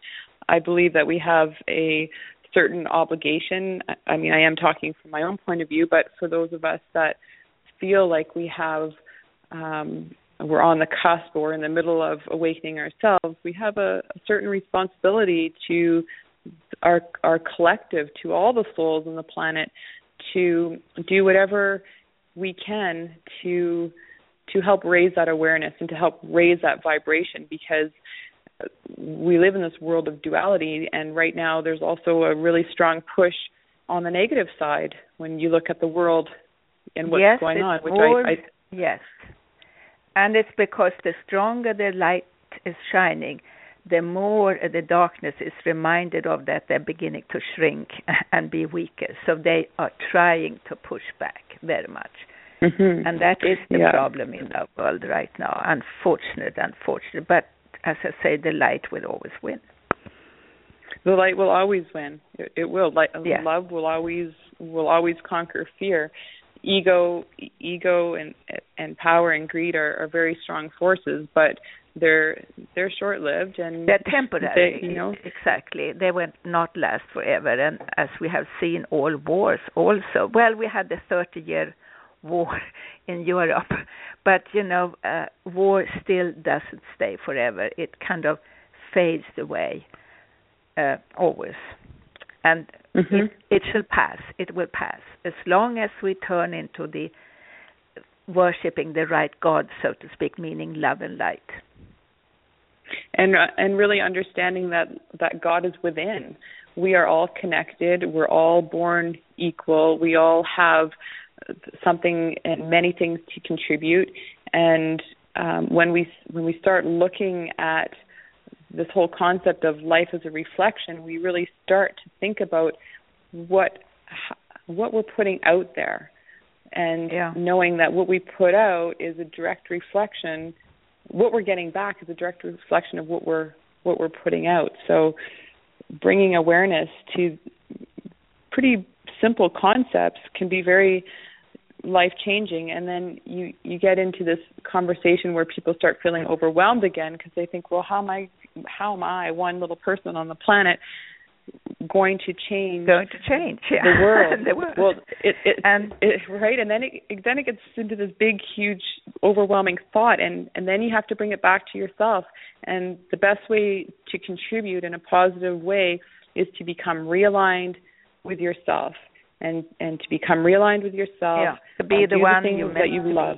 I believe that we have a certain obligation. I mean, I am talking from my own point of view, but for those of us that feel like we have... Um, we're on the cusp or in the middle of awakening ourselves, we have a, a certain responsibility to our our collective, to all the souls on the planet, to do whatever we can to to help raise that awareness and to help raise that vibration, because we live in this world of duality, and right now there's also a really strong push on the negative side when you look at the world and what's yes, going on. Which more, I, I, yes, and it's because the stronger the light is shining, the more the darkness is reminded of that they're beginning to shrink and be weaker. So they are trying to push back very much. Mm-hmm. And that is the yeah. problem in our world right now. Unfortunate, unfortunate. But as I say, the light will always win. The light will always win. It, it will. Light, yeah. Love will always will always conquer fear. Ego, ego, and and power and greed are, are very strong forces, but they're they're short-lived and they're temporary. They, you know, exactly, they will not last forever. And as we have seen, all wars also. Well, we had the thirty-year war in Europe, but you know, uh, war still doesn't stay forever. It kind of fades away, uh, always. And mm-hmm. it, it shall pass. It will pass. As long as we turn into the worshipping the right God, so to speak, meaning love and light. And uh, and really understanding that, that God is within. We are all connected. We're all born equal. We all have something and many things to contribute. And um, when we when we start looking at this whole concept of life as a reflection, we really start to think about what what we're putting out there, and yeah. knowing that what we put out is a direct reflection. What we're getting back is a direct reflection of what we're what we're putting out. So, bringing awareness to pretty simple concepts can be very life-changing, and then you, you get into this conversation where people start feeling overwhelmed again because they think, well, how am I, how am I, one little person on the planet, going to change going to change yeah. the world? the world. Well, it, it, and it, right, and then it then it gets into this big, huge, overwhelming thought, and, and then you have to bring it back to yourself. And the best way to contribute in a positive way is to become realigned with yourself. And, and to become realigned with yourself, yeah, to be the one the you that you love.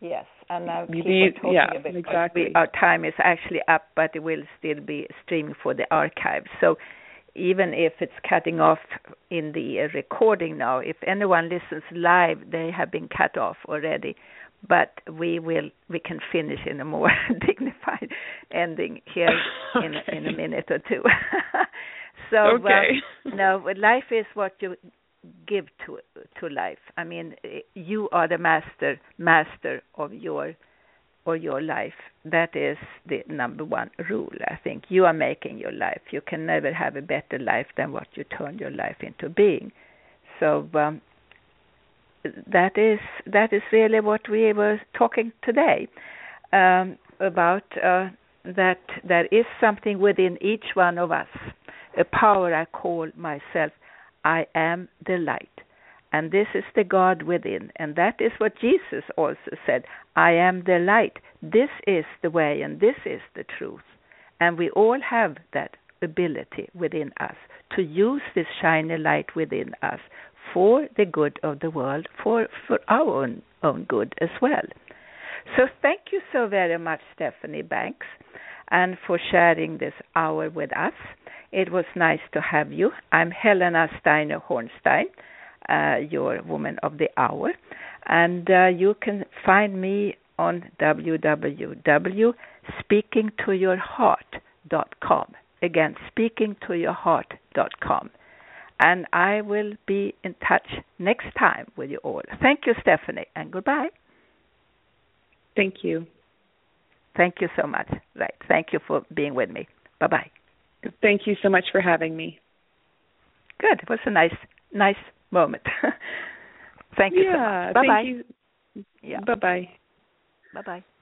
Yes, and now people be, talking yeah, a bit exactly. We, our time is actually up, but it will still be streamed for the archive. So even if it's cutting off in the recording now, if anyone listens live, they have been cut off already. But we will we can finish in a more dignified ending here in in a minute or two. So, okay. Well, no, life is what you give to to life. I mean, you are the master master of your or your life. That is the number one rule, I think. You are making your life. You can never have a better life than what you turn your life into being. So um, that is that is really what we were talking today um, about. Uh, that there is something within each one of us. A power I call myself, I am the light. And this is the God within. And that is what Jesus also said, I am the light. This is the way and this is the truth. And we all have that ability within us to use this shiny light within us for the good of the world, for, for our own, own good as well. So thank you so very much, Stephanie Banks, and for sharing this hour with us. It was nice to have you. I'm Helena Stein-Hornstein, uh, your woman of the hour. And uh, you can find me on w w w dot speaking to your heart dot com. Again, speaking to your heart dot com. And I will be in touch next time with you all. Thank you, Stephanie, and goodbye. Thank you. Thank you so much. Right. Thank you for being with me. Bye-bye. Thank you so much for having me. Good. It was a nice, nice moment. Thank you yeah, so much. Bye-bye. Yeah. Bye-bye. Bye-bye.